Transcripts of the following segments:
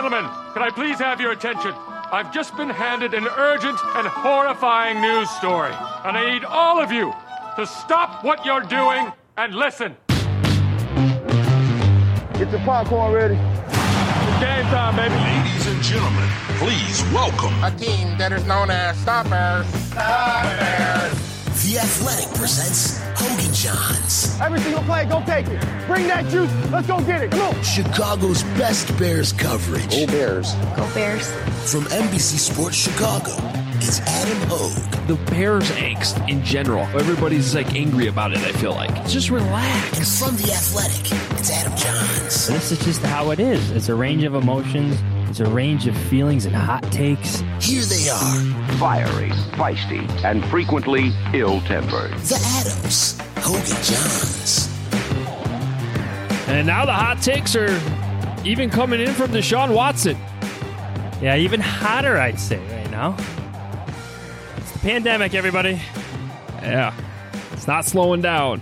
gentlemen, can I please have your attention? I've just been handed an urgent and horrifying news story, and I need all of you to stop what you're doing and listen. Get your popcorn ready. It's game time, baby. Ladies and gentlemen, please welcome a team that is known as Stoppers. Stoppers. The Athletic presents Hogan Johns. Every single play, go take it. Bring that juice. Let's go get it. Come on. Chicago's best Bears coverage. Go Bears. Go Bears. From NBC Sports Chicago, it's Adam Hoge. The Bears angst in general. Everybody's like angry about it, I feel like. Just relax. And from The Athletic, it's Adam Johns. This is just how it is. It's a range of emotions. It's a range of feelings and hot takes. Here they are. Fiery, feisty, and frequently ill-tempered. The Adams, Hogan Johns. And now the hot takes are even coming in from Deshaun Watson. Yeah, even hotter, I'd say, right now. It's the pandemic, everybody. Yeah, it's not slowing down.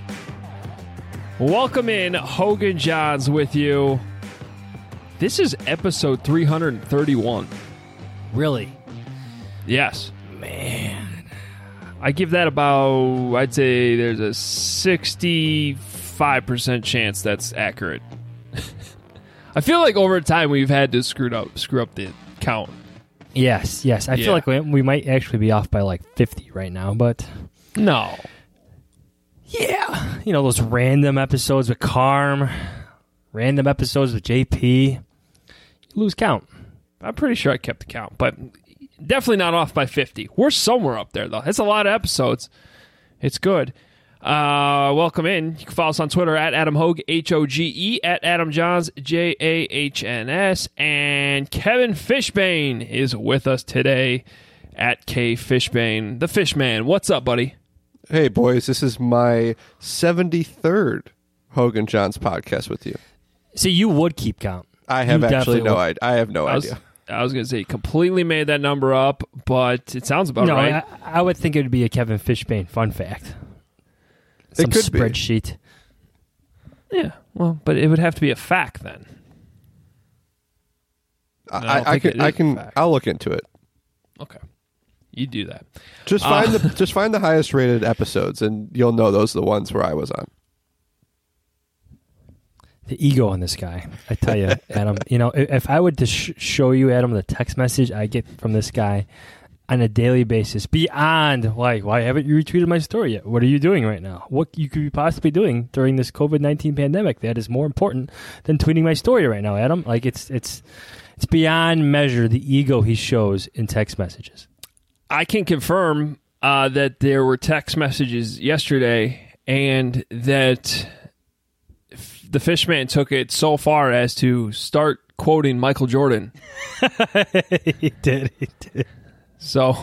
Welcome in, Hogan Johns with you. This is episode 331. Really? Yes. Man. I give that about, I'd say there's a 65% chance that's accurate. I feel like over time we've had to screw up the count. Yes, yes. I feel like we might actually be off by like 50 right now, but... No. Yeah. You know, those random episodes with Carm, random episodes with JP... Lose count. I'm pretty sure I kept the count, but definitely not off by 50. We're somewhere up there, though. That's a lot of episodes. It's good. Welcome in. You can follow us on Twitter at Adam Hoge, H-O-G-E, at Adam Johns, J-A-H-N-S, and Kevin Fishbane is with us today at K Fishbane, the Fishman. What's up, buddy? Hey, boys. This is my 73rd Hogan Johns podcast with you. See, you would keep count. I have actually no idea. I have no idea. I was going to say, completely made that number up, but it sounds about right. I would think it would be a Kevin Fishbane fun fact. Some spreadsheet. Yeah, well, but it would have to be a fact then. I can. I'll look into it. Okay, you do that. Just find the highest rated episodes, and you'll know those are the ones where I was on. The ego on this guy, I tell you, Adam. You know, if I would just show you, Adam, the text message I get from this guy on a daily basis, beyond like, why haven't you retweeted my story yet? What are you doing right now? What you could be possibly doing during this COVID-19 pandemic that is more important than tweeting my story right now, Adam? Like it's beyond measure the ego he shows in text messages. I can confirm that there were text messages yesterday, and that the Fishman took it so far as to start quoting Michael Jordan. He did. So,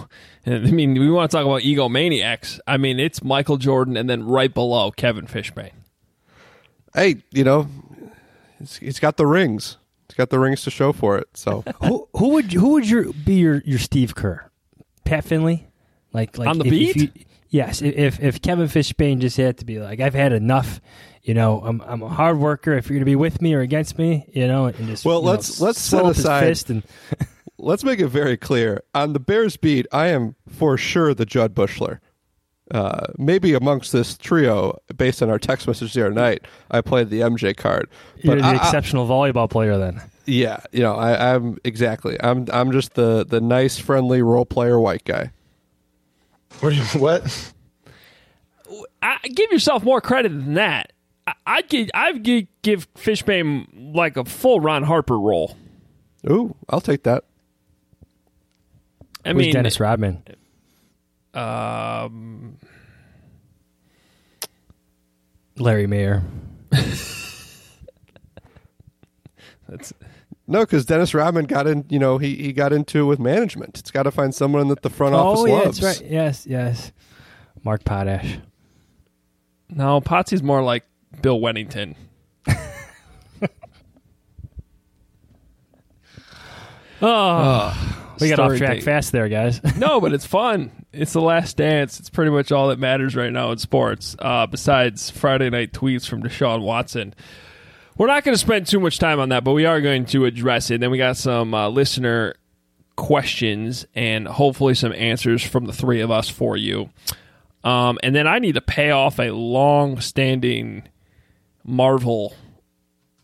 I mean, we want to talk about egomaniacs. I mean, it's Michael Jordan and then right below Kevin Fishbane. Hey, you know, it's got the rings. It's got the rings to show for it. So, who would be your Steve Kerr? Pat Finley? Like on the beat? If Kevin Fishbane just had to be like, I've had enough. You know, I'm a hard worker. If you're going to be with me or against me, you know, and just let's set aside. Let's make it very clear. On the Bears beat, I am for sure the Judd Bushler. Maybe amongst this trio, based on our text message the other night, I played the MJ card. You're an exceptional volleyball player, then. Yeah, you know, I'm exactly. I'm just the nice, friendly role player white guy. What? Give yourself more credit than that. I'd give Fishbane like a full Ron Harper role. Ooh, I'll take that. Who's Dennis Rodman? Larry Mayer. No, because Dennis Rodman got in. You know, he got into it with management. It's got to find someone that the front office loves. That's right. Yes. Mark Potash. No, Potsy's more like Bill Wennington. We got off track fast there, guys. No, but it's fun. It's the last dance. It's pretty much all that matters right now in sports, besides Friday night tweets from Deshaun Watson. We're not going to spend too much time on that, but we are going to address it. Then we got some listener questions and hopefully some answers from the three of us for you. And then I need to pay off a long-standing Marvel.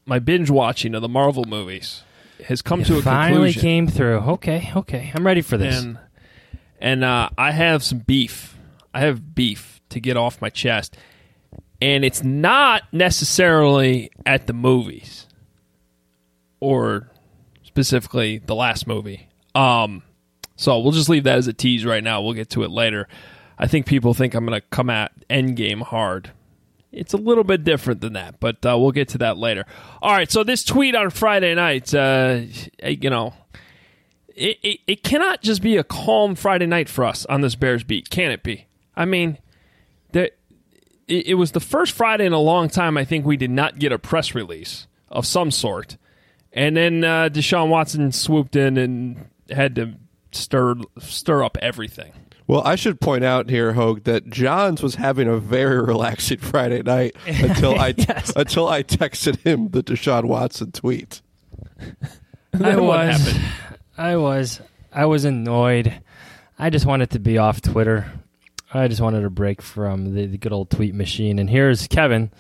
My binge watching of the Marvel movies has come to a conclusion. Finally came through. Okay. I'm ready for this. And I have some beef. I have beef to get off my chest. And it's not necessarily at the movies or specifically the last movie. So we'll just leave that as a tease right now. We'll get to it later. I think people think I'm going to come at Endgame hard. It's a little bit different than that, but we'll get to that later. All right, so this tweet on Friday night, it cannot just be a calm Friday night for us on this Bears beat, can it be? I mean, it was the first Friday in a long time I think we did not get a press release of some sort. And then Deshaun Watson swooped in and had to stir up everything. Well, I should point out here, Hoge, that Johns was having a very relaxing Friday night until I until I texted him the Deshaun Watson tweet. I was annoyed. I just wanted to be off Twitter. I just wanted a break from the good old tweet machine. And here's Kevin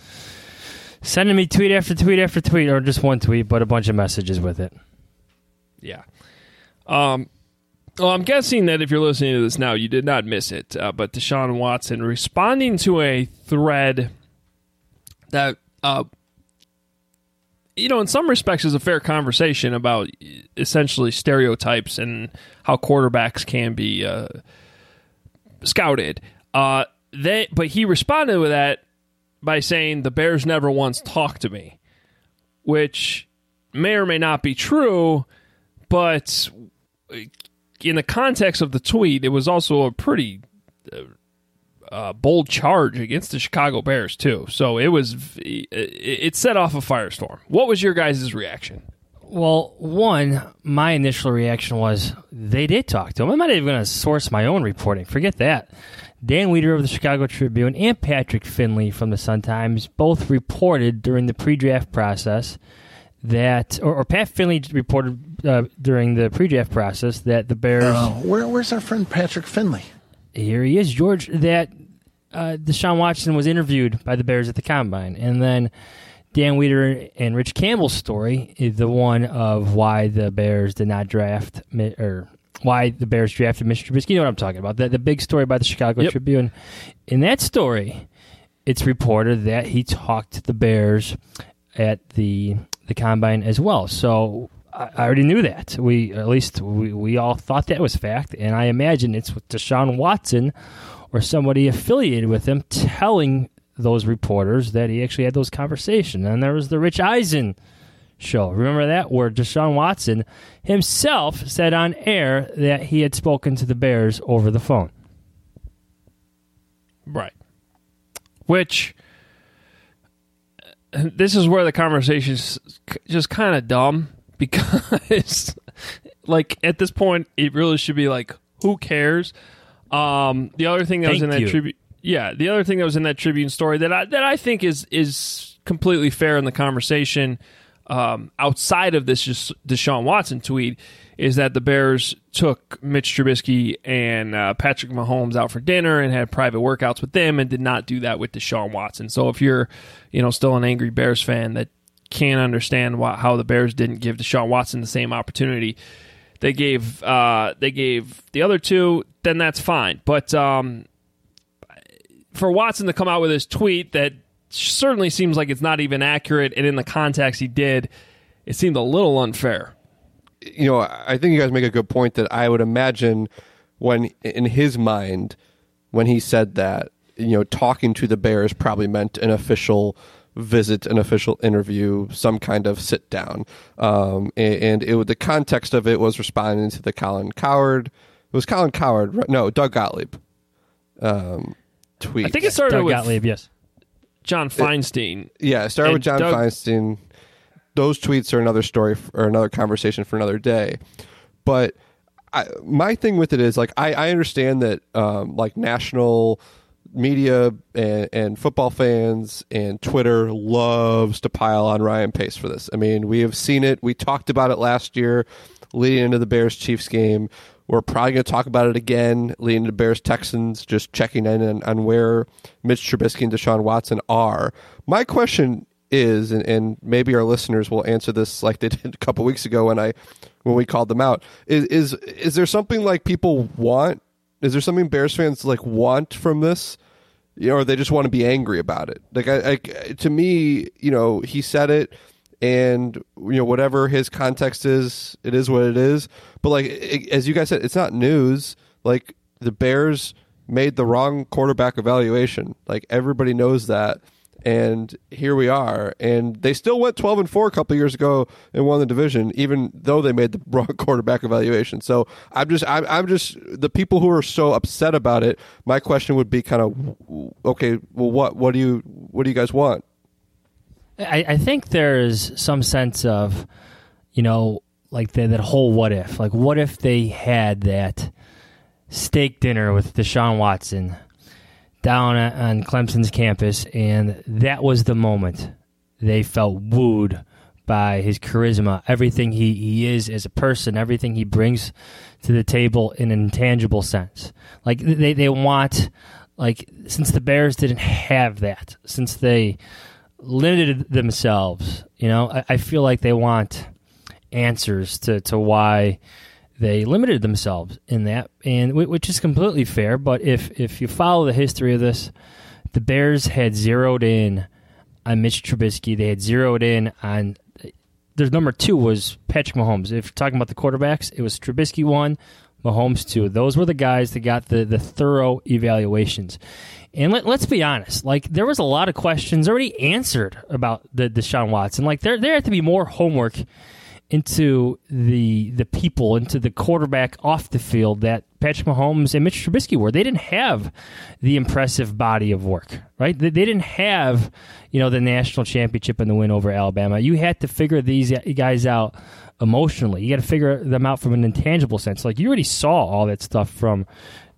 sending me tweet after tweet after tweet, or just one tweet, but a bunch of messages with it. Yeah. Well, I'm guessing that if you're listening to this now, you did not miss it. But Deshaun Watson responding to a thread that, in some respects is a fair conversation about essentially stereotypes and how quarterbacks can be scouted. But he responded with that by saying, the Bears never once talked to me, which may or may not be true, but in the context of the tweet, it was also a pretty bold charge against the Chicago Bears, too. So it set off a firestorm. What was your guys' reaction? Well, one, my initial reaction was they did talk to him. I'm not even going to source my own reporting. Forget that. Dan Wiederer of the Chicago Tribune and Patrick Finley from the Sun-Times both reported during the pre-draft process that, or Pat Finley reported during the pre-draft process that the Bears... Where's our friend Patrick Finley? Here he is, George, that Deshaun Watson was interviewed by the Bears at the Combine. And then Dan Wiederer and Rich Campbell's story is the one of why the Bears did not draft, or why the Bears drafted Mitch Trubisky. You know what I'm talking about. The big story by the Chicago Tribune. In that story, it's reported that he talked to the Bears at the Combine as well. So I already knew that. We all thought that was fact, and I imagine it's with Deshaun Watson or somebody affiliated with him telling those reporters that he actually had those conversations. And there was the Rich Eisen show. Remember that? Where Deshaun Watson himself said on air that he had spoken to the Bears over the phone. Right. Which... this is where the conversation's just kind of dumb because, like, at this point, it really should be like, who cares? The other thing that was in that Tribune story that I think is completely fair in the conversation outside of this just Deshaun Watson tweet is that the Bears took Mitch Trubisky and Patrick Mahomes out for dinner and had private workouts with them and did not do that with Deshaun Watson. So if you're, still an angry Bears fan that can't understand how the Bears didn't give Deshaun Watson the same opportunity they gave the other two, then that's fine. But for Watson to come out with his tweet that certainly seems like it's not even accurate, and in the context he did, it seemed a little unfair. I think you guys make a good point that I would imagine when, in his mind, when he said that, talking to the Bears probably meant an official visit, an official interview, some kind of sit down. The context of it was responding to the Colin Coward. It was Colin Coward. No, Doug Gottlieb tweet. I think it started Doug with Gottlieb, yes. John Feinstein. It started with John Feinstein. Those tweets are another story or another conversation for another day. But my thing with it is, I understand that national media and football fans and Twitter loves to pile on Ryan Pace for this. I mean, we have seen it. We talked about it last year leading into the Bears-Chiefs game. We're probably going to talk about it again leading to Bears-Texans, just checking in on where Mitch Trubisky and Deshaun Watson are. My question is, and maybe our listeners will answer this like they did a couple weeks ago when we called them out, is there something like people want? Is there something Bears fans like want from this, you know, or they just want to be angry about it? Like, I to me, you know, he said it, and you know, whatever his context is, it is what it is. But like as you guys said, it's not news. Like the Bears made the wrong quarterback evaluation. Like everybody knows that. And here we are, and they still went 12-4 a couple of years ago and won the division, even though they made the wrong quarterback evaluation. So I'm just the people who are so upset about it. My question would be kind of, okay, well, what do you guys want? I think there's some sense of, you know, like that whole what if, like what if they had that steak dinner with Deshaun Watson down on Clemson's campus, and that was the moment they felt wooed by his charisma, everything he is as a person, everything he brings to the table in an intangible sense. Like they want, like since the Bears didn't have that, since they limited themselves, you know, I feel like they want answers to why they limited themselves in that, and which is completely fair. But if you follow the history of this, the Bears had zeroed in on Mitch Trubisky. They had zeroed in on their number two was Patrick Mahomes. If you're talking about the quarterbacks, it was Trubisky 1, Mahomes 2. Those were the guys that got the thorough evaluations. And let's be honest, like there was a lot of questions already answered about the Deshaun Watson. Like there had to be more homework into the people, into the quarterback off the field that Patrick Mahomes and Mitch Trubisky were. They didn't have the impressive body of work, right? They didn't have, you know, the national championship and the win over Alabama. You had to figure these guys out emotionally. You got to figure them out from an intangible sense. Like you already saw all that stuff from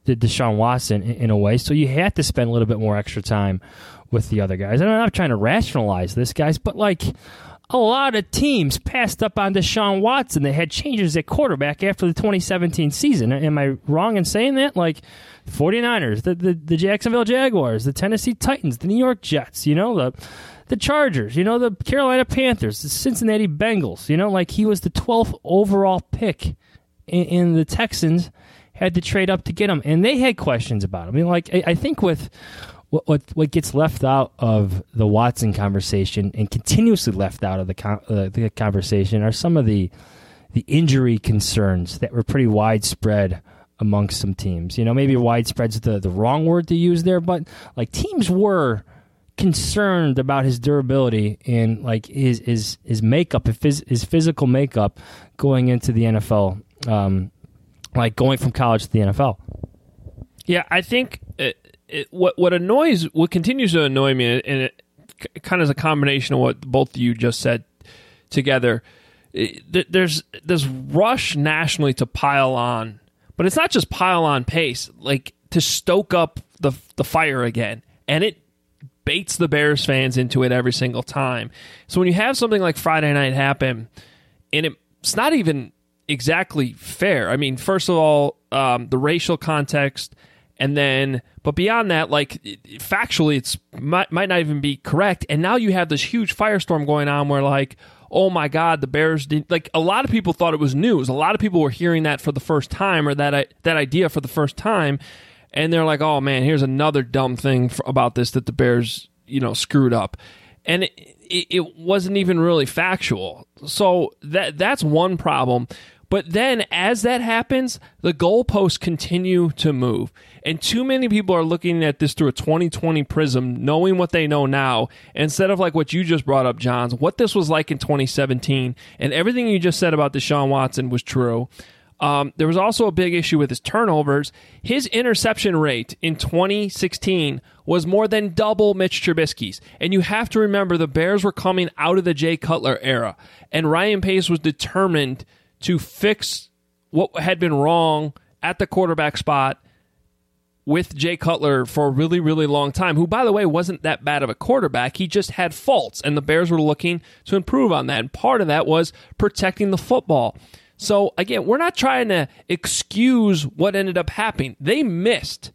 the Deshaun Watson in a way, so you had to spend a little bit more extra time with the other guys. And I'm not trying to rationalize this, guys, but like, a lot of teams passed up on Deshaun Watson. They had changes at quarterback after the 2017 season. Am I wrong in saying that? Like 49ers, the Jacksonville Jaguars, the Tennessee Titans, the New York Jets, you know, the Chargers, you know, the Carolina Panthers, the Cincinnati Bengals, you know, like he was the 12th overall pick, and the Texans had to trade up to get him, and they had questions about him. I mean, like I think with what gets left out of the Watson conversation and continuously left out of the conversation are some of the injury concerns that were pretty widespread amongst some teams. You know, maybe widespread's the wrong word to use there, but like teams were concerned about his durability and like his makeup, his physical makeup going into the NFL, like going from college to the NFL. Yeah, I think what continues to annoy me, and it kind of is a combination of what both of you just said together. There's this rush nationally to pile on, but it's not just pile on Pace, like to stoke up the fire again, and it baits the Bears fans into it every single time. So when you have something like Friday night happen, and it's not even exactly fair. I mean, first of all, the racial context. And then, but beyond that, like factually, it's might not even be correct. And now you have this huge firestorm going on where, like, oh my God, the Bears did. Like, a lot of people thought it was news. A lot of people were hearing that for the first time, or that idea for the first time, and they're like, oh man, here's another dumb thing about this that the Bears, you know, screwed up, and it wasn't even really factual. So that's one problem. But then, as that happens, the goalposts continue to move. And too many people are looking at this through a 2020 prism, knowing what they know now, instead of like what you just brought up, Johns, what this was like in 2017. And everything you just said about Deshaun Watson was true. There was also a big issue with his turnovers. His interception rate in 2016 was more than double Mitch Trubisky's. And you have to remember, the Bears were coming out of the Jay Cutler era. And Ryan Pace was determined to fix what had been wrong at the quarterback spot with Jay Cutler for a really, really long time, who, by the way, wasn't that bad of a quarterback. He just had faults, and the Bears were looking to improve on that. And part of that was protecting the football. So, again, we're not trying to excuse what ended up happening. They missed.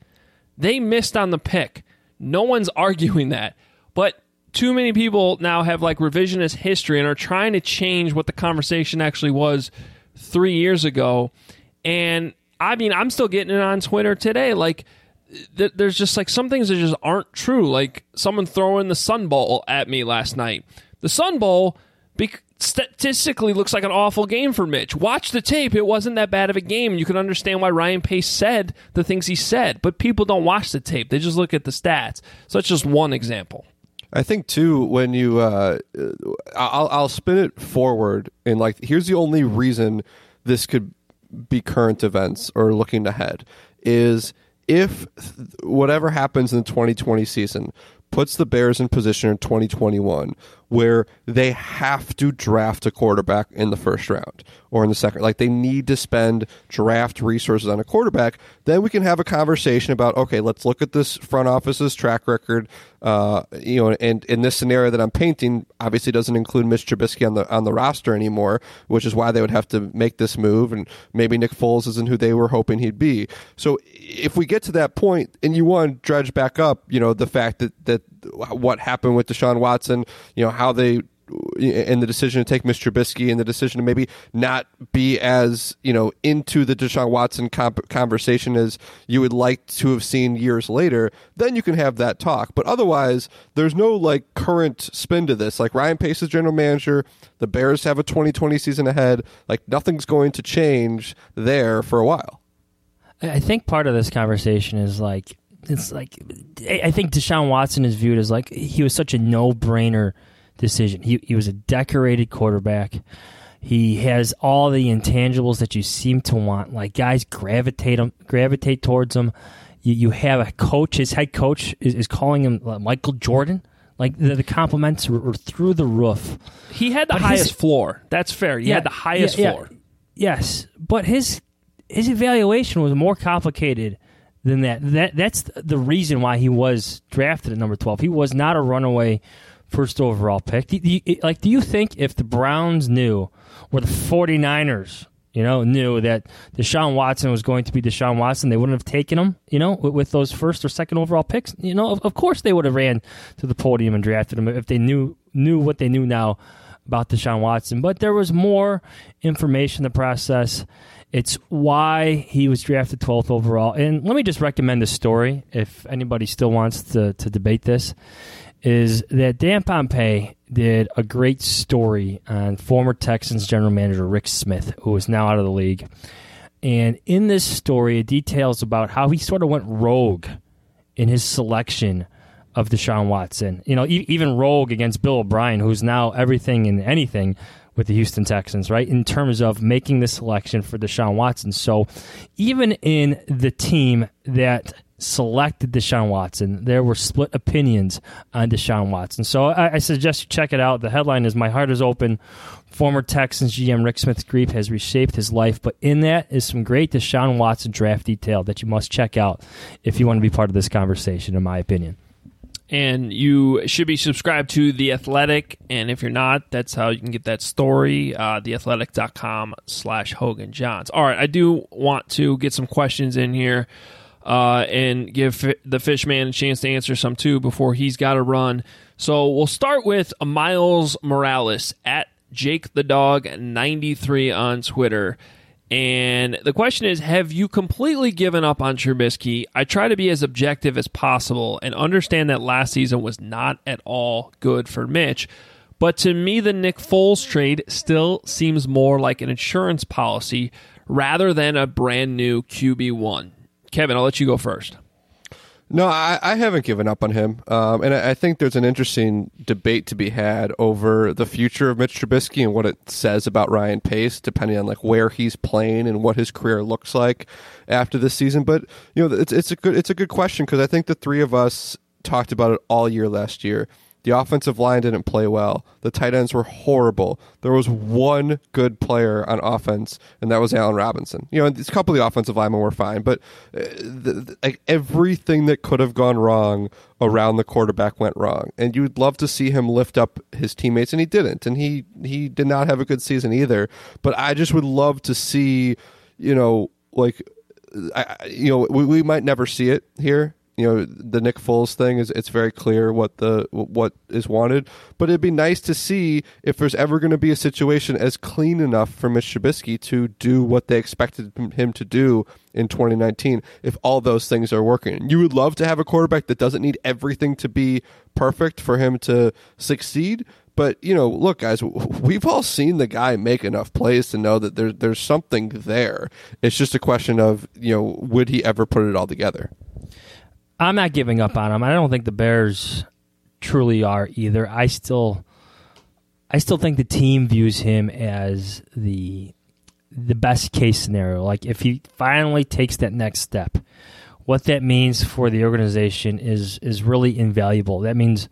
They missed on the pick. No one's arguing that. But too many people now have, like, revisionist history and are trying to change what the conversation actually was 3 years ago. And, I mean, I'm still getting it on Twitter today. Like, there's just, like, some things that just aren't true. Like, someone throwing the Sun Bowl at me last night. The Sun Bowl statistically looks like an awful game for Mitch. Watch the tape. It wasn't that bad of a game. You can understand why Ryan Pace said the things he said. But people don't watch the tape. They just look at the stats. So that's just one example. I think, too, when you... I'll spin it forward. And, like, here's the only reason this could be current events or looking ahead is if whatever happens in the 2020 season puts the Bears in position in 2021 where they have to draft a quarterback in the first round or in the second, like they need to spend draft resources on a quarterback, then we can have a conversation about, okay, let's look at this front office's track record, and in this scenario that I'm painting, obviously doesn't include Mitch Trubisky on the roster anymore, which is why they would have to make this move, and maybe Nick Foles isn't who they were hoping he'd be. So if we get to that point, and you want to dredge back up, the fact that what happened with Deshaun Watson, how they and the decision to take Mitch Trubisky and the decision to maybe not be as into the Deshaun Watson conversation as you would like to have seen years later, then you can have that talk. But otherwise, there's no like current spin to this. Like Ryan Pace is general manager, the Bears have a 2020 season ahead. Like nothing's going to change there for a while. I think part of this conversation is like it's like I think Deshaun Watson is viewed as like he was such a no-brainer decision. He was a decorated quarterback. He has all the intangibles that you seem to want. Like guys gravitate towards him. You have a coach. His head coach is calling him Michael Jordan. Like the compliments were through the roof. He had the highest floor. That's fair. He had the highest floor. Yes, but his evaluation was more complicated than that. That's the reason why he was drafted at number 12. He was not a runaway first overall pick. Do you think if the Browns knew, or the 49ers, knew that Deshaun Watson was going to be Deshaun Watson, they wouldn't have taken him, with those first or second overall picks? Of course they would have ran to the podium and drafted him if they knew what they knew now about Deshaun Watson. But there was more information in the process. It's why he was drafted 12th overall. And let me just recommend a story, if anybody still wants to debate this, is that Dan Pompey did a great story on former Texans general manager Rick Smith, who is now out of the league. And in this story, it details about how he sort of went rogue in his selection of Deshaun Watson. Even rogue against Bill O'Brien, who's now everything and anything with the Houston Texans, right, in terms of making the selection for Deshaun Watson. So even in the team that selected Deshaun Watson, there were split opinions on Deshaun Watson. So I suggest you check it out. The headline is, "My Heart is Open. Former Texans GM Rick Smith's grief has reshaped his life." But in that is some great Deshaun Watson draft detail that you must check out if you want to be part of this conversation, in my opinion. And you should be subscribed to The Athletic. And if you're not, that's how you can get that story, theathletic.com/HoganJohns. All right, I do want to get some questions in here. And give the Fishman a chance to answer some, too, before he's got to run. So we'll start with Miles Morales at Jake the Dog 93 on Twitter. And the question is, have you completely given up on Trubisky? I try to be as objective as possible and understand that last season was not at all good for Mitch. But to me, the Nick Foles trade still seems more like an insurance policy rather than a brand new QB1. Kevin, I'll let you go first. No, I haven't given up on him. And I think there's an interesting debate to be had over the future of Mitch Trubisky and what it says about Ryan Pace, depending on like where he's playing and what his career looks like after this season. But it's a good question, because I think the three of us talked about it all year last year. The offensive line didn't play well. The tight ends were horrible. There was one good player on offense, and that was Allen Robinson. You know, and a couple of the offensive linemen were fine, but like everything that could have gone wrong around the quarterback went wrong. And you would love to see him lift up his teammates, and he didn't. And he did not have a good season either. But I just would love to see, you know, like, we might never see it here. You know, the Nick Foles thing it's very clear what is wanted, but it'd be nice to see if there's ever going to be a situation as clean enough for Mitch Trubisky to do what they expected him to do in 2019 if all those things are working. You would love to have a quarterback that doesn't need everything to be perfect for him to succeed. But, you know, look, guys, we've all seen the guy make enough plays to know that there's something there. It's just a question of, you know, would he ever put it all together? I'm not giving up on him. I don't think the Bears truly are either. I still think the team views him as the best case scenario. Like, if he finally takes that next step, what that means for the organization is really invaluable. That means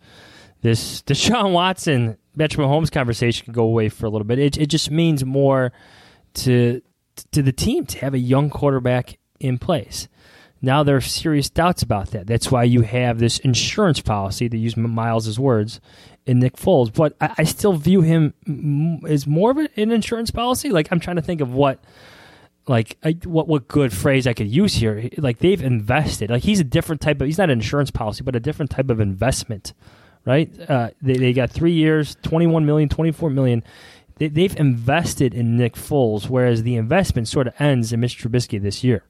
this Deshaun Watson, Patrick Mahomes conversation can go away for a little bit. It just means more to the team to have a young quarterback in place. Now there are serious doubts about that. That's why you have this insurance policy, to use Miles' words, in Nick Foles. But I still view him as more of an insurance policy. Like, I'm trying to think of what good phrase I could use here. Like, they've invested. Like, he's a different type of, he's not an insurance policy, but a different type of investment, right? They got 3 years, $21 million, $24 million. They've invested in Nick Foles, whereas the investment sort of ends in Mitch Trubisky this year.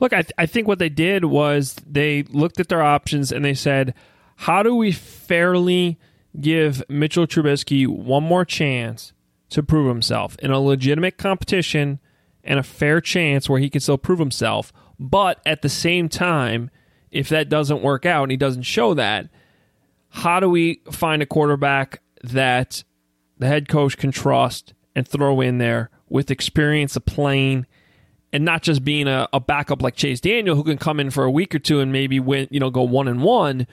Look, I think what they did was they looked at their options and they said, how do we fairly give Mitchell Trubisky one more chance to prove himself in a legitimate competition and a fair chance where he can still prove himself? But at the same time, if that doesn't work out and he doesn't show that, how do we find a quarterback that the head coach can trust and throw in there with experience of playing and not just being a backup like Chase Daniel, who can come in for a week or two and maybe win, you know, go 1-1,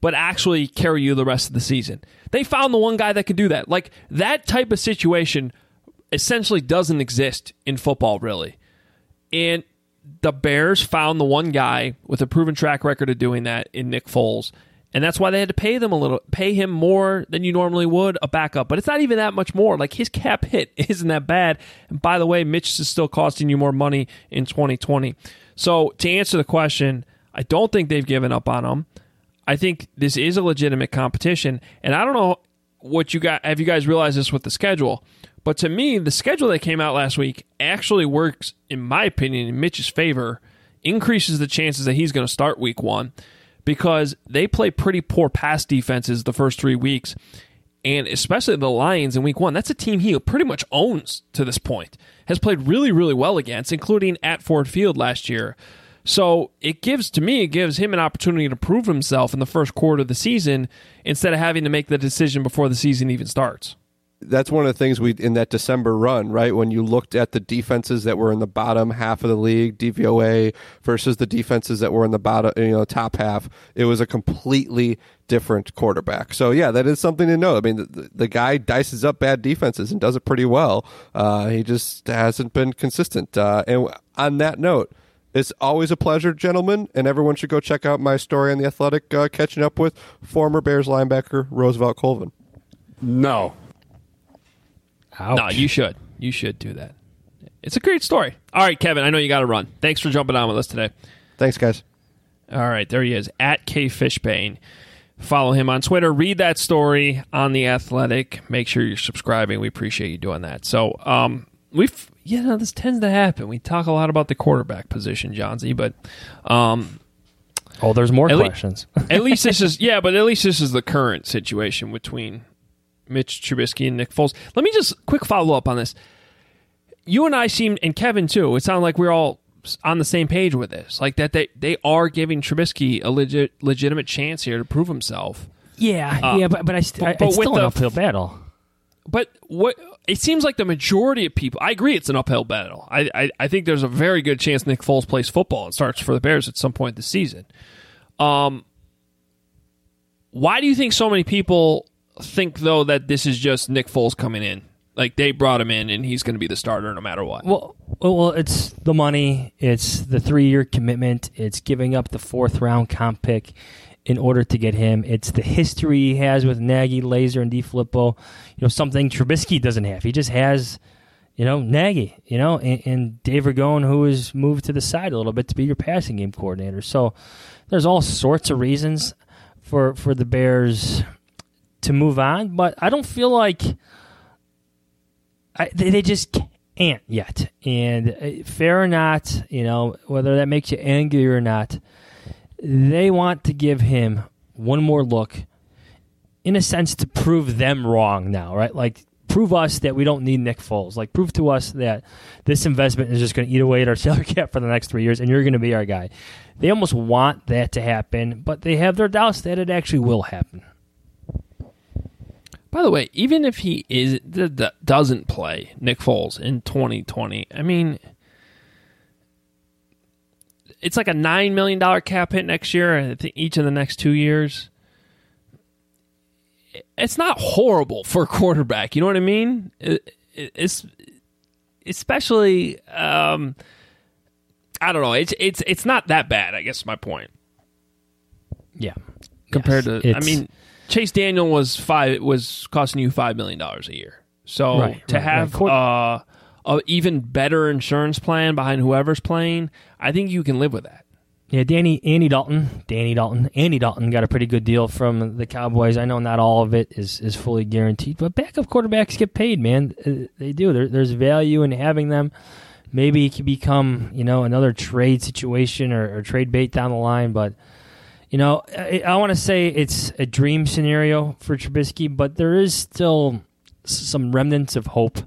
but actually carry you the rest of the season? They found the one guy that could do that. Like, that type of situation essentially doesn't exist in football, really. And the Bears found the one guy with a proven track record of doing that in Nick Foles, and that's why they had to pay him more than you normally would a backup. But it's not even that much more. Like, his cap hit isn't that bad. And by the way, Mitch is still costing you more money in 2020. So to answer the question, I don't think they've given up on him. I think this is a legitimate competition. And I don't know what you got. Have you guys realized this with the schedule? But to me, the schedule that came out last week actually works, in my opinion, in Mitch's favor, increases the chances that he's going to start week 1. Because they play pretty poor pass defenses the first 3 weeks, and especially the Lions in week 1. That's a team he pretty much owns to this point, has played really, really well against, including at Ford Field last year. So it gives him an opportunity to prove himself in the first quarter of the season instead of having to make the decision before the season even starts. That's one of the things we in that December run, right? When you looked at the defenses that were in the bottom half of the league, DVOA, versus the defenses that were in the bottom, you know, top half, it was a completely different quarterback. So yeah, that is something to know. I mean, the guy dices up bad defenses and does it pretty well. He just hasn't been consistent. And on that note, it's always a pleasure, gentlemen, and everyone should go check out my story on The Athletic, catching up with former Bears linebacker Roosevelt Colvin. No. Ouch. No, you should. You should do that. It's a great story. All right, Kevin, I know you got to run. Thanks for jumping on with us today. Thanks, guys. All right, there he is, at K Fishbane. Follow him on Twitter. Read that story on The Athletic. Make sure you're subscribing. We appreciate you doing that. So, this tends to happen. We talk a lot about the quarterback position, Johnsy, but... there's more questions. At least this is the current situation between Mitch Trubisky and Nick Foles. Let me just quick follow up on this. You and I seem, and Kevin too, it sounded like we're all on the same page with this. Like that they are giving Trubisky a legitimate chance here to prove himself. But it's still an uphill battle. But what it seems like the majority of people, I agree, it's an uphill battle. I think there's a very good chance Nick Foles plays football and starts for the Bears at some point this season. Why do you think so many people think, though, that this is just Nick Foles coming in? Like, they brought him in, and he's going to be the starter no matter what. Well, it's the money. It's the 3-year commitment. It's giving up the 4th-round comp pick in order to get him. It's the history he has with Nagy, Lazor, and DiFilippo. You know, something Trubisky doesn't have. He just has, you know, Nagy, you know, and Dave Ragone, who has moved to the side a little bit to be your passing game coordinator. So there's all sorts of reasons for the Bears to move on, but I don't feel like they just can't yet. And fair or not, you know, whether that makes you angry or not, they want to give him one more look, in a sense, to prove them wrong now, right? Like, prove us that we don't need Nick Foles. Like, prove to us that this investment is just going to eat away at our salary cap for the next 3 years, and you're going to be our guy. They almost want that to happen, but they have their doubts that it actually will happen. By the way, even if he doesn't play Nick Foles in 2020, I mean, it's like a $9 million cap hit next year, and I think each of the next 2 years. It's not horrible for a quarterback. You know what I mean? It's especially, I don't know. It's not that bad, I guess is my point. Yeah. Compared to, I mean, Chase Daniel was costing you $5 million a year. So to have an even better insurance plan behind whoever's playing, I think you can live with that. Yeah, Andy Dalton got a pretty good deal from the Cowboys. I know not all of it is fully guaranteed, but backup quarterbacks get paid, man. They do. There's value in having them. Maybe it could become, you know, another trade situation or trade bait down the line. But, you know, I want to say it's a dream scenario for Trubisky, but there is still some remnants of hope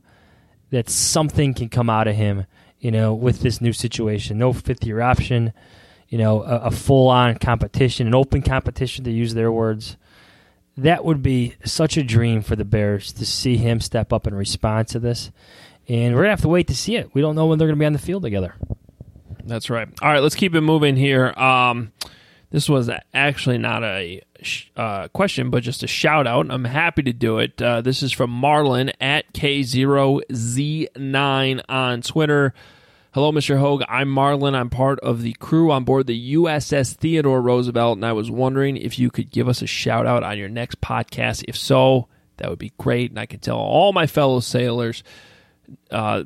that something can come out of him, you know, with this new situation. No 5th-year option. You know, a full-on competition, an open competition, to use their words. That would be such a dream for the Bears to see him step up in response to this. And we're going to have to wait to see it. We don't know when they're going to be on the field together. That's right. All right, let's keep it moving here. This was actually not a question, but just a shout-out. I'm happy to do it. This is from Marlon at K0Z9 on Twitter. Hello, Mr. Hoge. I'm Marlon. I'm part of the crew on board the USS Theodore Roosevelt, and I was wondering if you could give us a shout-out on your next podcast. If so, that would be great, and I can tell all my fellow sailors, let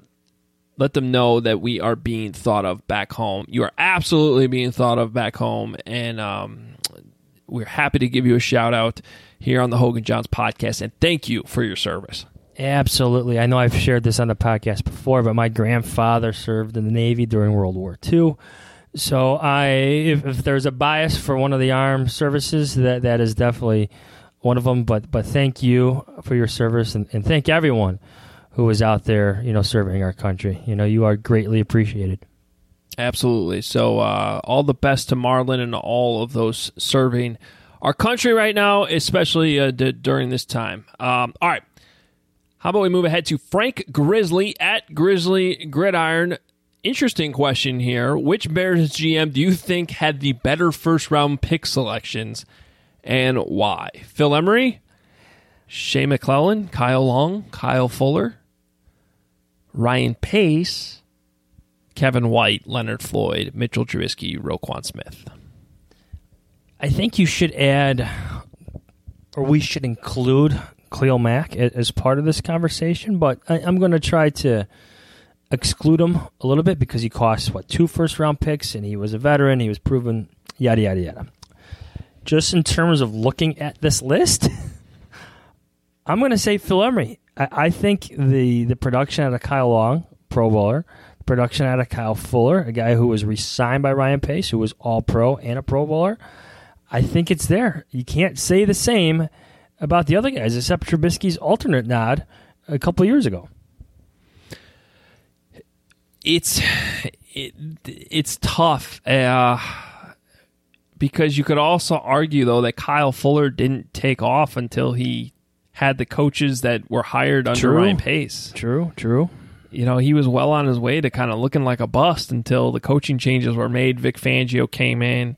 them know that we are being thought of back home. You are absolutely being thought of back home, and we're happy to give you a shout-out here on the Hoge and Johns podcast, and thank you for your service. Absolutely. I know I've shared this on the podcast before, but my grandfather served in the Navy during World War II. So if there's a bias for one of the armed services, that is definitely one of them. But thank you for your service, and thank everyone who is out there, you know, serving our country. You know, you are greatly appreciated. Absolutely. So all the best to Marlon and all of those serving our country right now, especially during this time. All right. How about we move ahead to Frank Grizzly at Grizzly Gridiron. Interesting question here. Which Bears GM do you think had the better first-round pick selections and why? Phil Emery, Shea McClellin, Kyle Long, Kyle Fuller, Ryan Pace, Kevin White, Leonard Floyd, Mitchell Trubisky, Roquan Smith. I think you should add, or we should include, Cleo Mack as part of this conversation, but I'm going to try to exclude him a little bit because he cost, 2 first-round picks, and he was a veteran, he was proven, yada, yada, yada. Just in terms of looking at this list, I'm going to say Phil Emery. I think the production out of Kyle Long, Pro Bowler, production out of Kyle Fuller, a guy who was re-signed by Ryan Pace, who was All-Pro and a Pro Bowler, I think it's there. You can't say the same about the other guys, except Trubisky's alternate nod a couple years ago. It's tough because you could also argue, though, that Kyle Fuller didn't take off until he had the coaches that were hired under Ryan Pace. True. You know, he was well on his way to kind of looking like a bust until the coaching changes were made. Vic Fangio came in,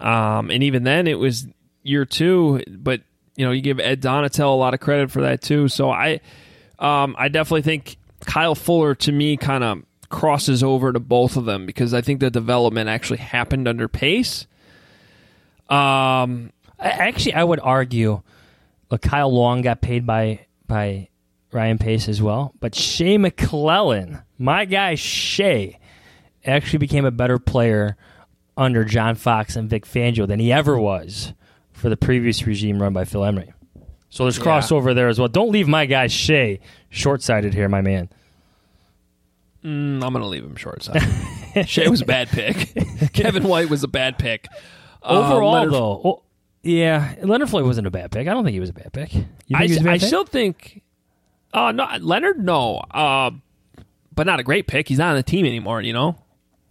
and even then it was year two, but you know, you give Ed Donatel a lot of credit for that too. So I definitely think Kyle Fuller to me kind of crosses over to both of them because I think the development actually happened under Pace. Actually, I would argue, look, Kyle Long got paid by Ryan Pace as well, but Shea McClellin, my guy Shea, actually became a better player under John Fox and Vic Fangio than he ever was for the previous regime run by Phil Emery. So there's crossover there as well. Don't leave my guy Shea short-sighted here, my man. I'm going to leave him short-sighted. Shea was a bad pick. Kevin White was a bad pick. Overall, though, Leonard Floyd wasn't a bad pick. I don't think he was a bad pick. I still think... but not a great pick. He's not on the team anymore, you know?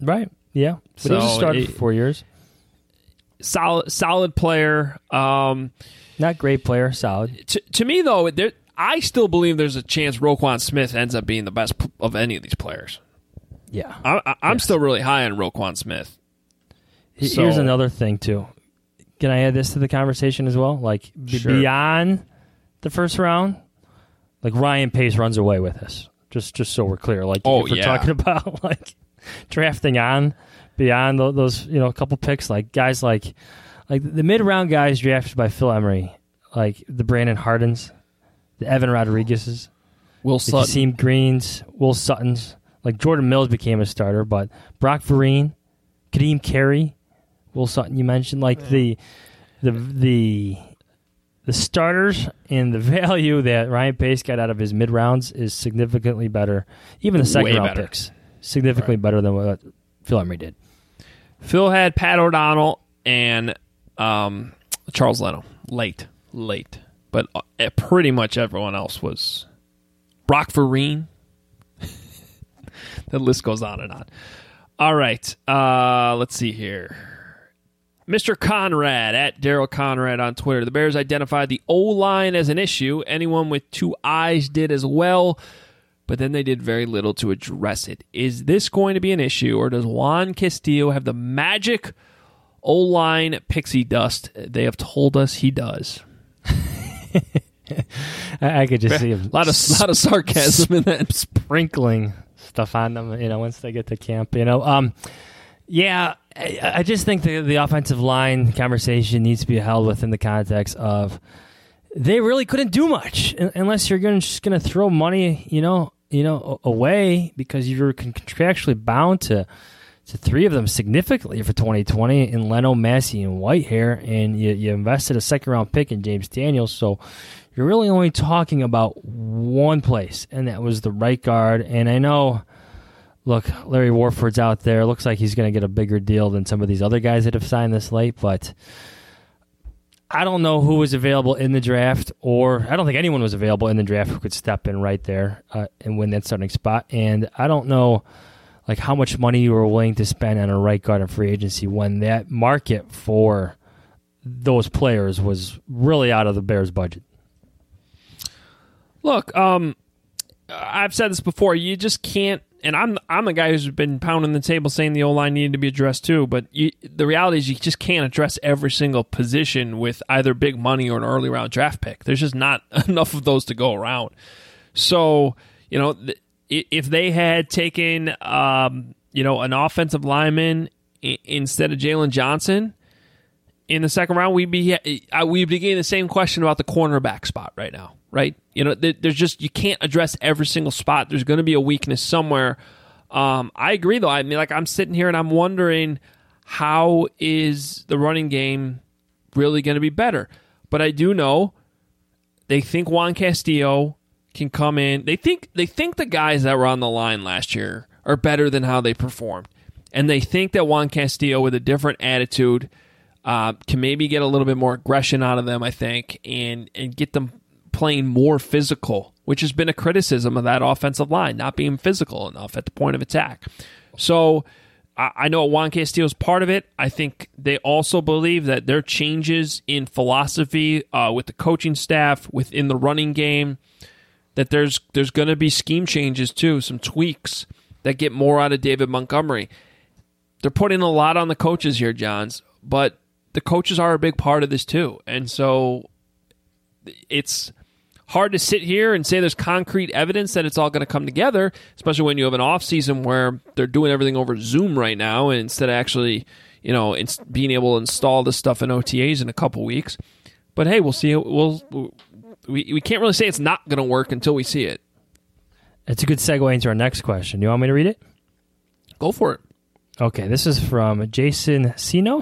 Right, yeah. But so he just started for 4 years. Solid player. Not great player, solid. To me, though, I still believe there's a chance Roquan Smith ends up being the best of any of these players. Yeah. I'm still really high on Roquan Smith. Here's another thing, too. Can I add this to the conversation as well? Like, beyond the first round, like Ryan Pace runs away with us. Just so we're clear. Like, if we're talking about, like, drafting on beyond those, you know, a couple picks, like guys like the mid-round guys drafted by Phil Emery, like the Brandon Hardens, the Evan Rodriguez's, Kasim Greens, Will Sutton's. Like Jordan Mills became a starter, but Brock Vereen, Kadeem Carey, Will Sutton. You mentioned like the starters and the value that Ryan Pace got out of his mid-rounds is significantly better. Even the second-round picks significantly better than what Phil Emery did. Phil had Pat O'Donnell and Charles Leno. Late. But pretty much everyone else was Brock Vereen. The list goes on and on. All right. Let's see here. Mr. Conrad, at Daryl Conrad on Twitter. The Bears identified the O-line as an issue. Anyone with two eyes did as well. But then they did very little to address it. Is this going to be an issue, or does Juan Castillo have the magic O-line pixie dust they have told us he does? I could just see a lot of sarcasm in that, sprinkling stuff on them. You know, once they get to camp, you know, I just think the offensive line conversation needs to be held within the context of they really couldn't do much unless you're just going to throw money, you know, away because you're contractually bound to three of them significantly for 2020 in Leno, Massey, and Whitehair, and you invested a second-round pick in James Daniels, so you're really only talking about one place, and that was the right guard. And I know, look, Larry Warford's out there. Looks like he's going to get a bigger deal than some of these other guys that have signed this late, but I don't know who was available in the draft, or I don't think anyone was available in the draft who could step in right there and win that starting spot. And I don't know like how much money you were willing to spend on a right guard in free agency when that market for those players was really out of the Bears' budget. Look, I've said this before. You just can't, and I'm a guy who's been pounding the table saying the O-line needed to be addressed too, but the reality is you just can't address every single position with either big money or an early round draft pick. There's just not enough of those to go around. So, you know, if they had taken, an offensive lineman instead of Jaylon Johnson in the second round, we'd be getting the same question about the cornerback spot right now, right? You know, there's just, you can't address every single spot. There's going to be a weakness somewhere. I agree, though. I mean, like, I'm sitting here and I'm wondering, how is the running game really going to be better? But I do know they think Juan Castillo can come in. They think the guys that were on the line last year are better than how they performed. And they think that Juan Castillo, with a different attitude, can maybe get a little bit more aggression out of them, I think, and get them playing more physical, which has been a criticism of that offensive line, not being physical enough at the point of attack. So I know Juan Castillo is part of it. I think they also believe that their changes in philosophy with the coaching staff, within the running game, that there's going to be scheme changes too, some tweaks that get more out of David Montgomery. They're putting a lot on the coaches here, Johns, but the coaches are a big part of this too. And so it's hard to sit here and say there's concrete evidence that it's all going to come together, especially when you have an off season where they're doing everything over Zoom right now, and instead of actually, you know, being able to install this stuff in OTAs in a couple weeks. But hey, we'll see. We can't really say it's not going to work until we see it. It's a good segue into our next question. You want me to read it? Go for it. Okay, this is from Jason Sino.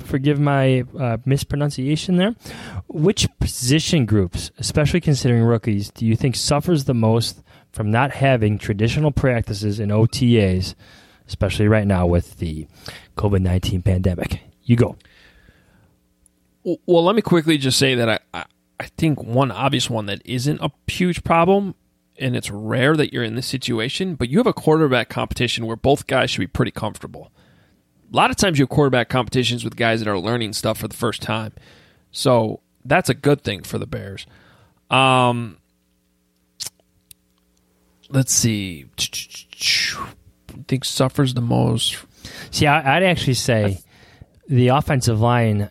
Forgive my mispronunciation there. Which position groups, especially considering rookies, do you think suffers the most from not having traditional practices in OTAs, especially right now with the COVID-19 pandemic? You go. Well, let me quickly just say that I think one obvious one that isn't a huge problem, and it's rare that you're in this situation, but you have a quarterback competition where both guys should be pretty comfortable. A lot of times you have quarterback competitions with guys that are learning stuff for the first time. So that's a good thing for the Bears. Let's see. I think suffers the most. See, I'd actually say the offensive line,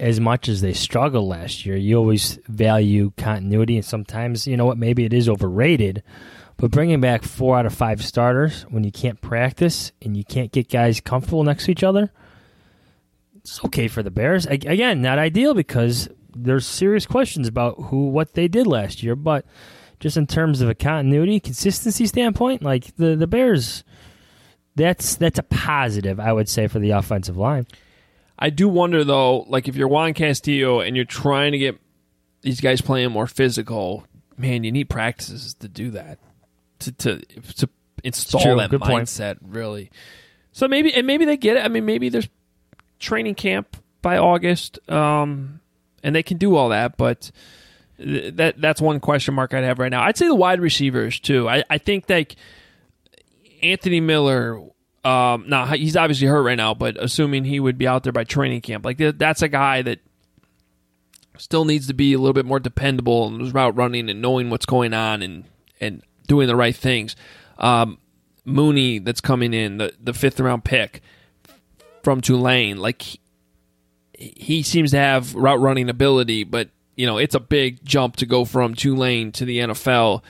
as much as they struggled last year, you always value continuity. And sometimes, you know what, maybe it is overrated. But bringing back 4 out of 5 starters when you can't practice and you can't get guys comfortable next to each other, it's okay for the Bears. Again, not ideal because there's serious questions about what they did last year. But just in terms of a continuity, consistency standpoint, like the Bears, that's a positive, I would say, for the offensive line. I do wonder, though, like if you're Juan Castillo and you're trying to get these guys playing more physical, man, you need practices to do that. To install that mindset, really. So maybe they get it. I mean, maybe there's training camp by August, and they can do all that. But that's one question mark I'd have right now. I'd say the wide receivers too. I think like Anthony Miller. He's obviously hurt right now, but assuming he would be out there by training camp, like that's a guy that still needs to be a little bit more dependable and route running and knowing what's going on and doing the right things. Mooney, that's coming in, the 5th round pick from Tulane, like he seems to have route running ability, but you know it's a big jump to go from Tulane to the NFL.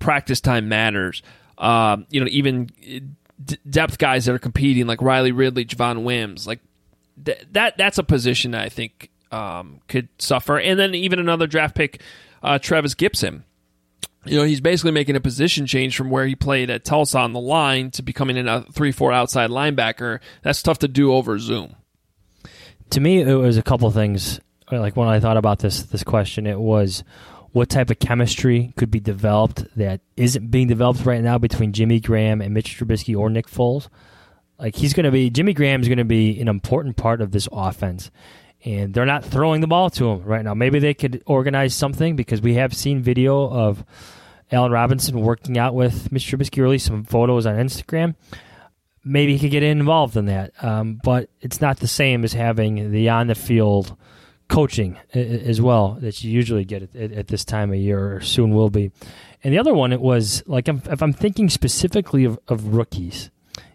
Practice time matters. You know, even depth guys that are competing like Riley Ridley, Javon Wims, like that's a position that I think could suffer. And then even another draft pick, Travis Gibson. You know, he's basically making a position change from where he played at Tulsa on the line to becoming a 3-4 outside linebacker. That's tough to do over Zoom. To me, it was a couple of things. Like when I thought about this question, it was what type of chemistry could be developed that isn't being developed right now between Jimmy Graham and Mitch Trubisky or Nick Foles. Like Jimmy Graham's going to be an important part of this offense. And they're not throwing the ball to him right now. Maybe they could organize something because we have seen video of Allen Robinson working out with Mitch Trubisky, released some photos on Instagram. Maybe he could get involved in that. But it's not the same as having the on-the-field coaching as well that you usually get at this time of year or soon will be. And the other one, it was like if I'm thinking specifically of rookies,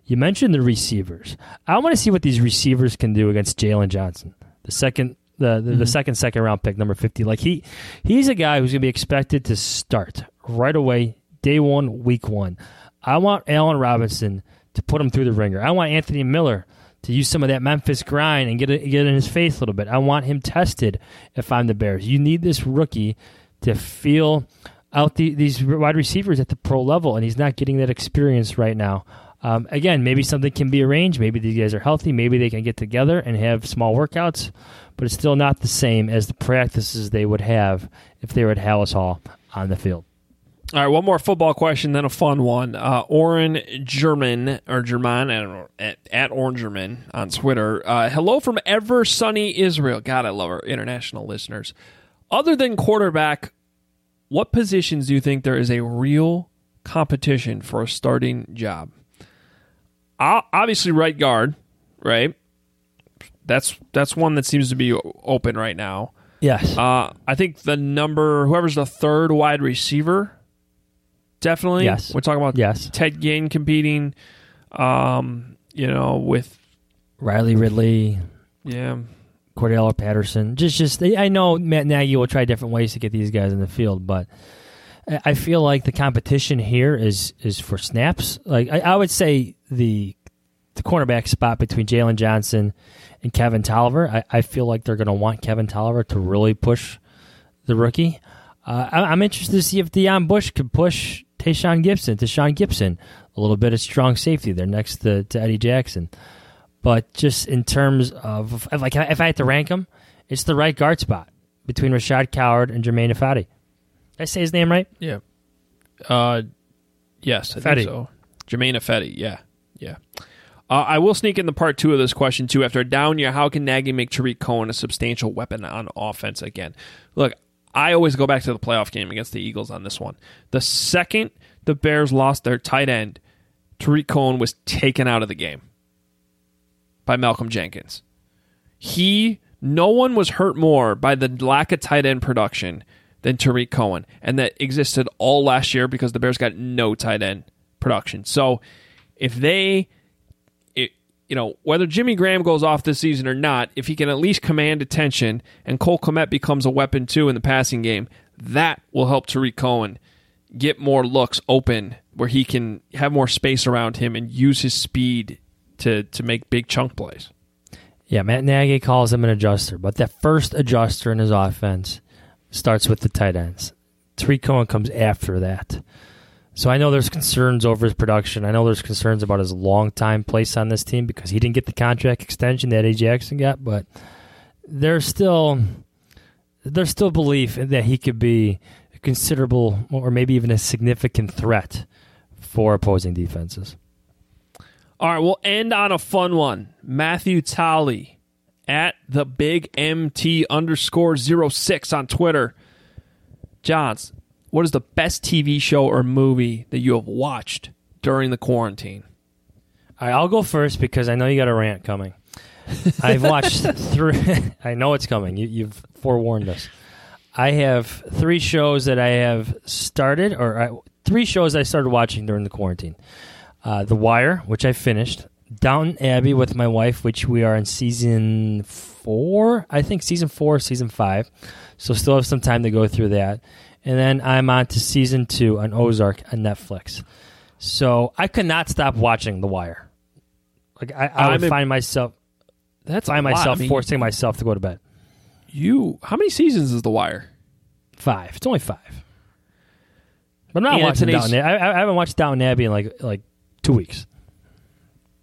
you mentioned the receivers. I want to see what these receivers can do against Jaylon Johnson. The second round pick, number 50. Like he's a guy who's gonna be expected to start right away, day one, week one. I want Allen Robinson to put him through the ringer. I want Anthony Miller to use some of that Memphis grind and get in his face a little bit. I want him tested if I'm the Bears. You need this rookie to feel out these wide receivers at the pro level, and he's not getting that experience right now. Again, maybe something can be arranged. Maybe these guys are healthy. Maybe they can get together and have small workouts, but it's still not the same as the practices they would have if they were at Hallis Hall on the field. All right, one more football question, then a fun one. German, I don't know, at Orangerman on Twitter. Hello from ever sunny Israel. God, I love our international listeners. Other than quarterback, what positions do you think there is a real competition for a starting job? Obviously, right guard, right? That's one that seems to be open right now. Yes. I think whoever's the 3rd wide receiver, definitely. Yes. We're talking about Ted Ginn competing, with Riley Ridley. Yeah. Cordell Patterson. I know Matt Nagy will try different ways to get these guys in the field, but I feel like the competition here is for snaps. Like I would say the cornerback spot between Jaylon Johnson and Kevin Tolliver, I feel like they're going to want Kevin Tolliver to really push the rookie. I'm interested to see if Deion Bush could push Deshaun Gibson, a little bit of strong safety there next to Eddie Jackson. But just in terms of, like, if I had to rank them, it's the right guard spot between Rashad Coward and Jermaine Ifedi. Did I say his name right? Yeah. Yes, I think so. Jermaine Ifedi, yeah. I will sneak in the part two of this question, too. After a down year, how can Nagy make Tariq Cohen a substantial weapon on offense again? Look, I always go back to the playoff game against the Eagles on this one. The second the Bears lost their tight end, Tariq Cohen was taken out of the game by Malcolm Jenkins. No one was hurt more by the lack of tight end production than Tariq Cohen, and that existed all last year because the Bears got no tight end production. So if they... You know, whether Jimmy Graham goes off this season or not, if he can at least command attention and Cole Kmet becomes a weapon too in the passing game, that will help Tariq Cohen get more looks open where he can have more space around him and use his speed to make big chunk plays. Yeah, Matt Nagy calls him an adjuster, but that first adjuster in his offense starts with the tight ends. Tariq Cohen comes after that. So I know there's concerns over his production. I know there's concerns about his long-time place on this team because he didn't get the contract extension that Eddie Jackson got, but there's still belief that he could be a considerable or maybe even a significant threat for opposing defenses. All right, we'll end on a fun one. Matthew Tolley at the big MT _06 on Twitter. Johns, what is the best TV show or movie that you have watched during the quarantine? All right, I'll go first because I know you got a rant coming. I've watched three. I know it's coming. You've forewarned us. I have three shows that I have started, three shows I started watching during the quarantine. The Wire, which I finished. Downton Abbey with my wife, which we are in season 5. So still have some time to go through that. And then I'm on to Season 2 on Ozark on Netflix. So I could not stop watching The Wire. Like I would find myself forcing myself to go to bed. How many seasons is The Wire? 5. It's only 5. But I'm not watching Downton Abbey. I haven't watched Downton Abbey in like 2 weeks.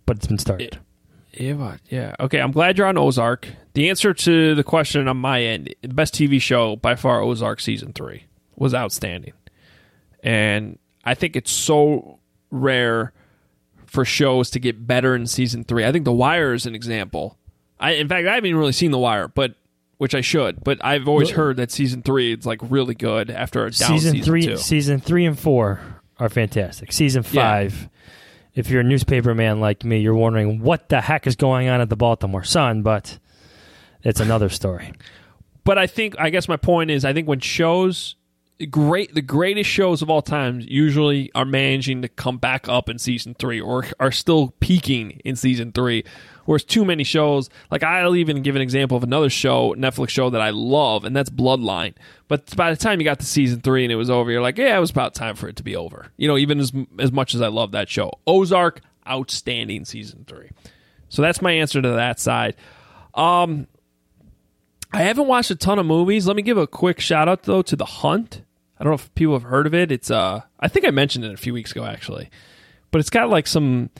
But it's been started. Yeah. Okay, I'm glad you're on Ozark. The answer to the question on my end, the best TV show by far, Ozark Season 3. Was outstanding. And I think it's so rare for shows to get better in season 3. I think The Wire is an example. In fact, I haven't even really seen The Wire, which I should. But I've always heard that season 3 is like really good after a down season 2. Season 3 and 4 are fantastic. Season 5, if you're a newspaper man like me, you're wondering what the heck is going on at the Baltimore Sun, but it's another story. But I guess my point is, I think when shows... The greatest shows of all time usually are managing to come back up in season 3 or are still peaking in season 3, whereas too many shows, like I'll even give an example of another show, Netflix show that I love, and that's Bloodline. But by the time you got to season 3 and it was over, you're like, yeah, it was about time for it to be over. You know, even as much as I love that show. Ozark, outstanding season 3. So that's my answer to that side. I haven't watched a ton of movies. Let me give a quick shout out, though, to The Hunt. I don't know if people have heard of it. It's I think I mentioned it a few weeks ago, actually. But it's got like some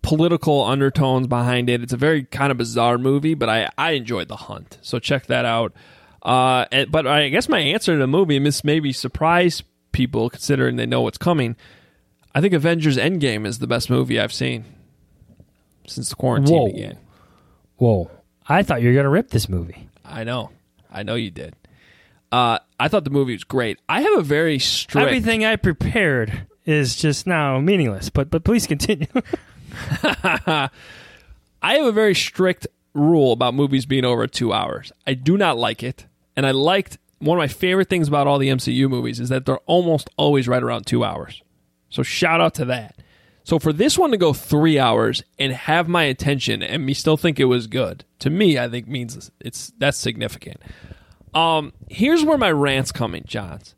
political undertones behind it. It's a very kind of bizarre movie, but I enjoyed The Hunt. So check that out. But I guess my answer to the movie, and this maybe surprise people considering they know what's coming, I think Avengers Endgame is the best movie I've seen since the quarantine began. Whoa. I thought you were going to rip this movie. I know you did. I thought the movie was great. I have a very strict... Everything I prepared is just now meaningless, but please continue. I have a very strict rule about movies being over 2 hours. I do not like it, and I liked... One of my favorite things about all the MCU movies is that they're almost always right around 2 hours. So shout out to that. So for this one to go 3 hours and have my attention and me still think it was good, to me, I think means that's significant. Here's where my rant's coming, Johns.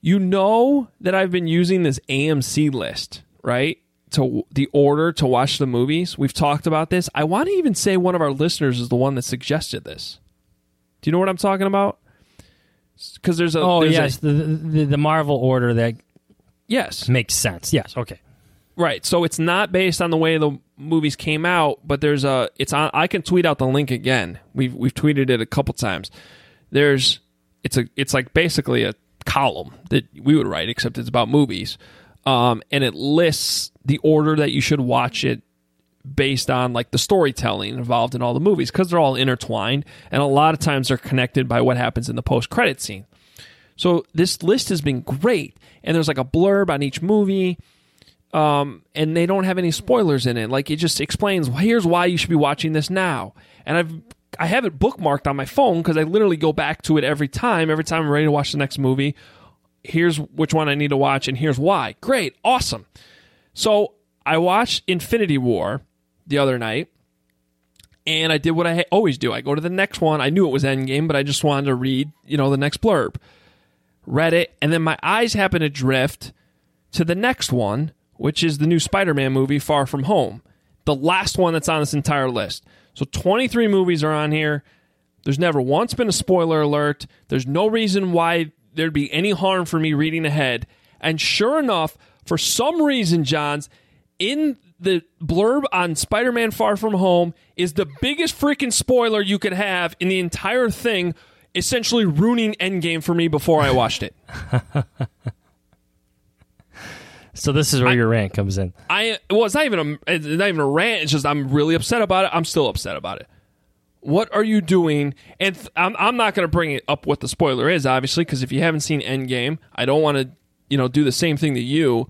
You know that I've been using this AMC list, right? To the order to watch the movies. We've talked about this. I want to even say one of our listeners is the one that suggested this. Do you know what I'm talking about? Because there's a... Oh, there's the Marvel order that... Yes. Makes sense. Yes. Okay. Right. So it's not based on the way the movies came out, but there's a... It's on. I can tweet out the link again. We've tweeted it a couple times. There's... It's like basically a column that we would write, except it's about movies. And it lists the order that you should watch it based on, like, the storytelling involved in all the movies, because they're all intertwined, and a lot of times they're connected by what happens in the post-credit scene. So this list has been great, and there's like a blurb on each movie, and they don't have any spoilers in it. Like, it just explains, well, here's why you should be watching this now. And I have it bookmarked on my phone because I literally go back to it every time I'm ready to watch the next movie. Here's which one I need to watch, and here's why. Great. Awesome. So I watched Infinity War the other night, and I did what I always do. I go to the next one. I knew it was Endgame, but I just wanted to read, the next blurb. Read it, and then my eyes happen to drift to the next one, which is the new Spider-Man movie, Far From Home, the last one that's on this entire list. So 23 movies are on here. There's never once been a spoiler alert. There's no reason why there'd be any harm for me reading ahead. And sure enough, for some reason, Johns, in the blurb on Spider-Man Far From Home is the biggest freaking spoiler you could have in the entire thing, essentially ruining Endgame for me before I watched it. So this is where your rant comes in. It's not even a rant. It's just I'm really upset about it. I'm still upset about it. What are you doing? And I'm not going to bring it up what the spoiler is, obviously, because if you haven't seen Endgame, I don't want to do the same thing to you.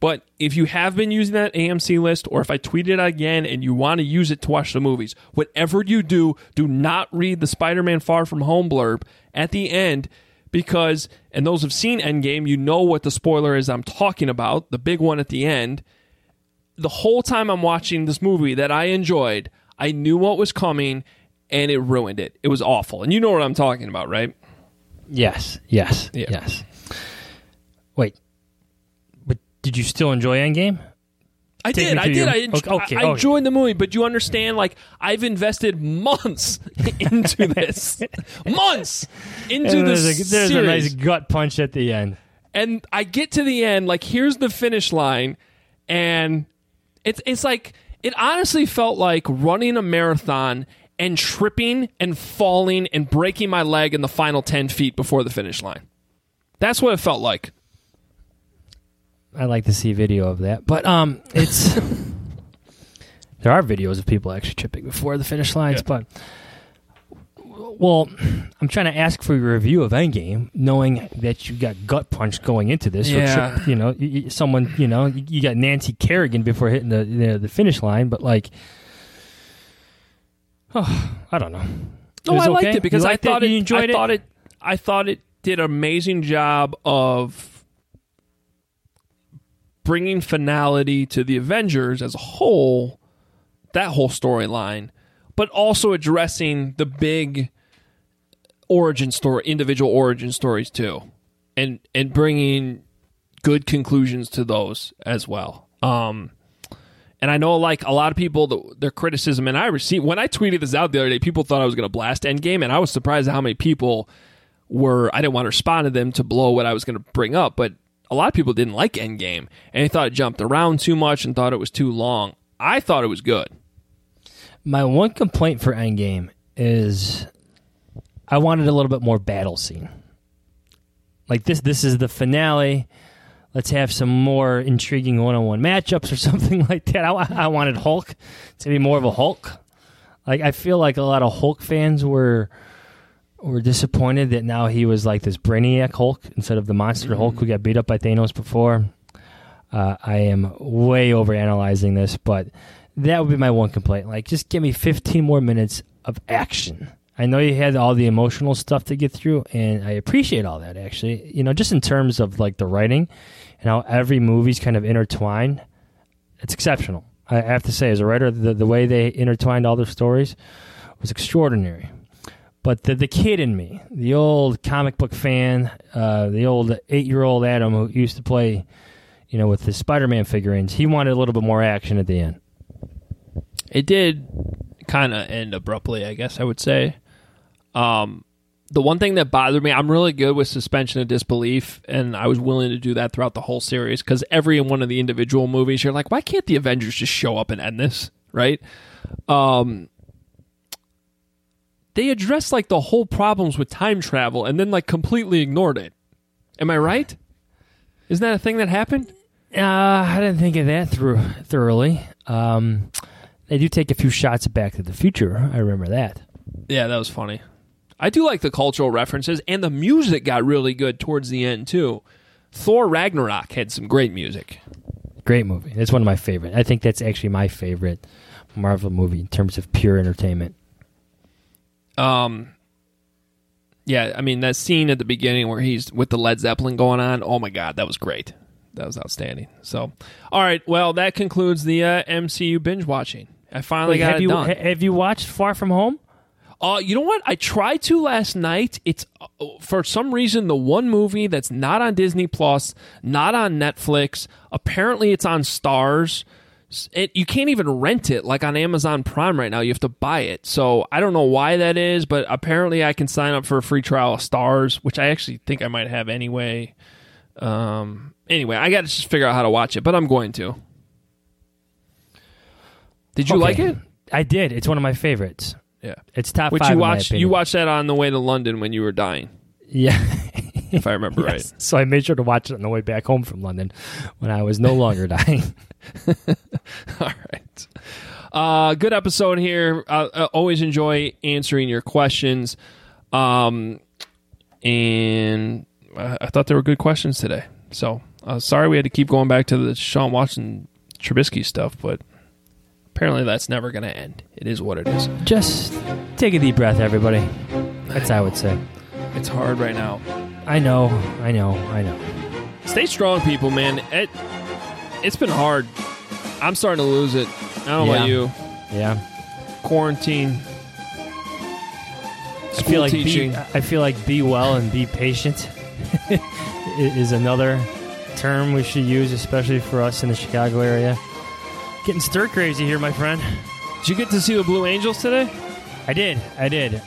But if you have been using that AMC list, or if I tweet it again and you want to use it to watch the movies, whatever you do, do not read the Spider-Man Far From Home blurb at the end, because, and those who've seen Endgame, you know what the spoiler is I'm talking about, the big one at the end. The whole time I'm watching this movie that I enjoyed, I knew what was coming, and it ruined it. It was awful. And you know what I'm talking about, right? Yes. Wait. Did you still enjoy Endgame? I did. I enjoyed the movie, but you understand, like, I've invested months into this. Months into this series. There's a nice gut punch at the end. And I get to the end, like, here's the finish line, and it's like, it honestly felt like running a marathon and tripping and falling and breaking my leg in the final 10 feet before the finish line. That's what it felt like. I'd like to see a video of that. But it's there are videos of people actually tripping before the finish lines. Yeah. But, well, I'm trying to ask for your review of Endgame, knowing that you got gut punched going into this. Yeah. So, someone, you got Nancy Kerrigan before hitting the finish line. But, like, I don't know. No, I liked it because I thought it did an amazing job of bringing finality to the Avengers as a whole, that whole storyline, but also addressing the big origin story, individual origin stories too, and bringing good conclusions to those as well. And I know, like, a lot of people, their criticism, and I received, when I tweeted this out the other day, people thought I was going to blast Endgame, and I was surprised at how many people were, I didn't want to respond to them to blow what I was going to bring up, but a lot of people didn't like Endgame, and they thought it jumped around too much and thought it was too long. I thought it was good. My one complaint for Endgame is I wanted a little bit more battle scene. Like, this is the finale. Let's have some more intriguing one-on-one matchups or something like that. I wanted Hulk to be more of a Hulk. Like, I feel like a lot of Hulk fans were disappointed that now he was like this brainiac Hulk instead of the monster Hulk who got beat up by Thanos before. I am way overanalyzing this, but that would be my one complaint. Like, just give me 15 more minutes of action. I know you had all the emotional stuff to get through, and I appreciate all that, actually. Just in terms of, like, the writing and how every movie's kind of intertwined. It's exceptional. I have to say, as a writer, the way they intertwined all their stories was extraordinary. But the kid in me, the old comic book fan, the old 8-year-old Adam who used to play, you know, with his Spider-Man figurines, he wanted a little bit more action at the end. It did kind of end abruptly, I guess I would say. The one thing that bothered me, I'm really good with suspension of disbelief, and I was willing to do that throughout the whole series, because every one of the individual movies, you're like, why can't the Avengers just show up and end this, right? They addressed, like, the whole problems with time travel and then, like, completely ignored it. Am I right? Isn't that a thing that happened? I didn't think of that thoroughly. They do take a few shots back to the future. I remember that. Yeah, that was funny. I do like the cultural references, and the music got really good towards the end, too. Thor Ragnarok had some great music. Great movie. That's one of my favorite. I think that's actually my favorite Marvel movie in terms of pure entertainment. Yeah, I mean, that scene at the beginning where he's with the Led Zeppelin going on, oh my God, that was great. That was outstanding. So, all right, well, that concludes the MCU binge watching. I finally got it done. Have you watched Far From Home? You know what? I tried to last night. It's, for some reason, the one movie that's not on Disney Plus, not on Netflix. Apparently, it's on Starz. You can't even rent it, like, on Amazon Prime right now. You have to buy it. So I don't know why that is, but apparently I can sign up for a free trial of Starz, which I actually think I might have anyway. Anyway, I got to just figure out how to watch it, but I'm going to. Did you like it? I did. It's one of my favorites. Yeah, it's top five. You watched that on the way to London when you were dying. Yeah, if I remember right. So I made sure to watch it on the way back home from London when I was no longer dying. All right, good episode here. I always enjoy answering your questions, and I thought they were good questions today. So sorry we had to keep going back to the Deshaun Watson, Trubisky stuff, but. Apparently that's never going to end. It is what it is. Just take a deep breath, everybody. That's how I would say. It's hard right now. I know. Stay strong, people, man. It's been hard. I'm starting to lose it. I don't know about you. Yeah. Quarantine. School teaching. I feel like be well and be patient is another term we should use, especially for us in the Chicago area. Getting stir crazy here, my friend. Did you get to see the Blue Angels today? I did.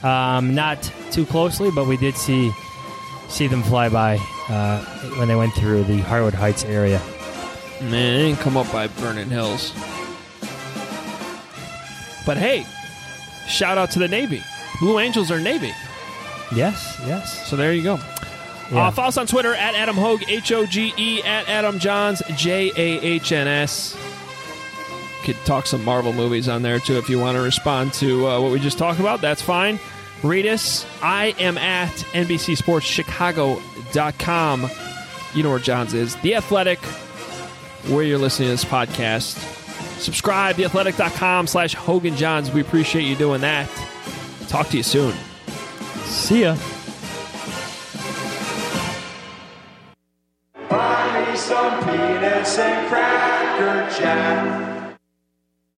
Not too closely, but we did see them fly by when they went through the Harwood Heights area. Man, they didn't come up by Vernon Hills. But hey, shout out to the Navy. Blue Angels are Navy. Yes. So there you go. Yeah. Follow us on Twitter at Adam Hoge, H-O-G-E, at Adam Johns, J-A-H-N-S. Could talk some Marvel movies on there too if you want to respond to what we just talked about. That's fine. Read us. I am at NBCSportsChicago.com. You know where Johns is. The Athletic, where you're listening to this podcast. Subscribe, theathletic.com/HoganJohns. We appreciate you doing that. Talk to you soon. See ya. Buy me some peanuts and Cracker Jack.